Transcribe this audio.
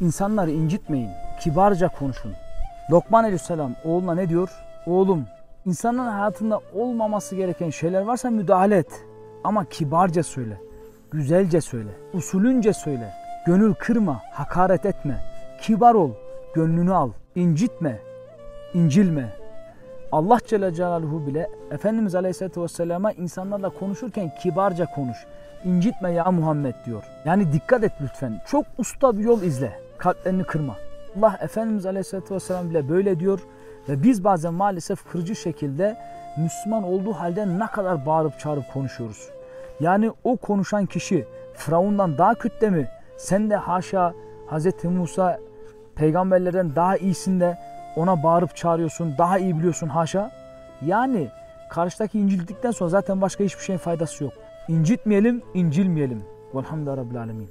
İnsanları incitmeyin, kibarca konuşun. Lokman Aleyhisselam oğluna ne diyor? Oğlum, insanların hayatında olmaması gereken şeyler varsa müdahale et. Ama kibarca söyle, güzelce söyle, usulünce söyle. Gönül kırma, hakaret etme. Kibar ol, gönlünü al. İncitme, incilme. Allah Celle Celaluhu bile Efendimiz Aleyhisselatü Vesselam'a insanlarla konuşurken kibarca konuş. İncitme ya Muhammed diyor. Yani dikkat et lütfen. Çok usta bir yol izle. Kalplerini kırma. Allah Efendimiz Aleyhisselatü Vesselam bile böyle diyor. Ve biz bazen maalesef kırıcı şekilde Müslüman olduğu halde ne kadar bağırıp çağırıp konuşuyoruz. Yani o konuşan kişi Firavun'dan daha kötü mi? Sen de haşa Hazreti Musa peygamberlerden daha iyisin de ona bağırıp çağırıyorsun, daha iyi biliyorsun haşa. Yani karşıdaki incildikten sonra zaten başka hiçbir şeyin faydası yok. İncitmeyelim, incilmeyelim. Velhamdülillah Rabbül Alemin.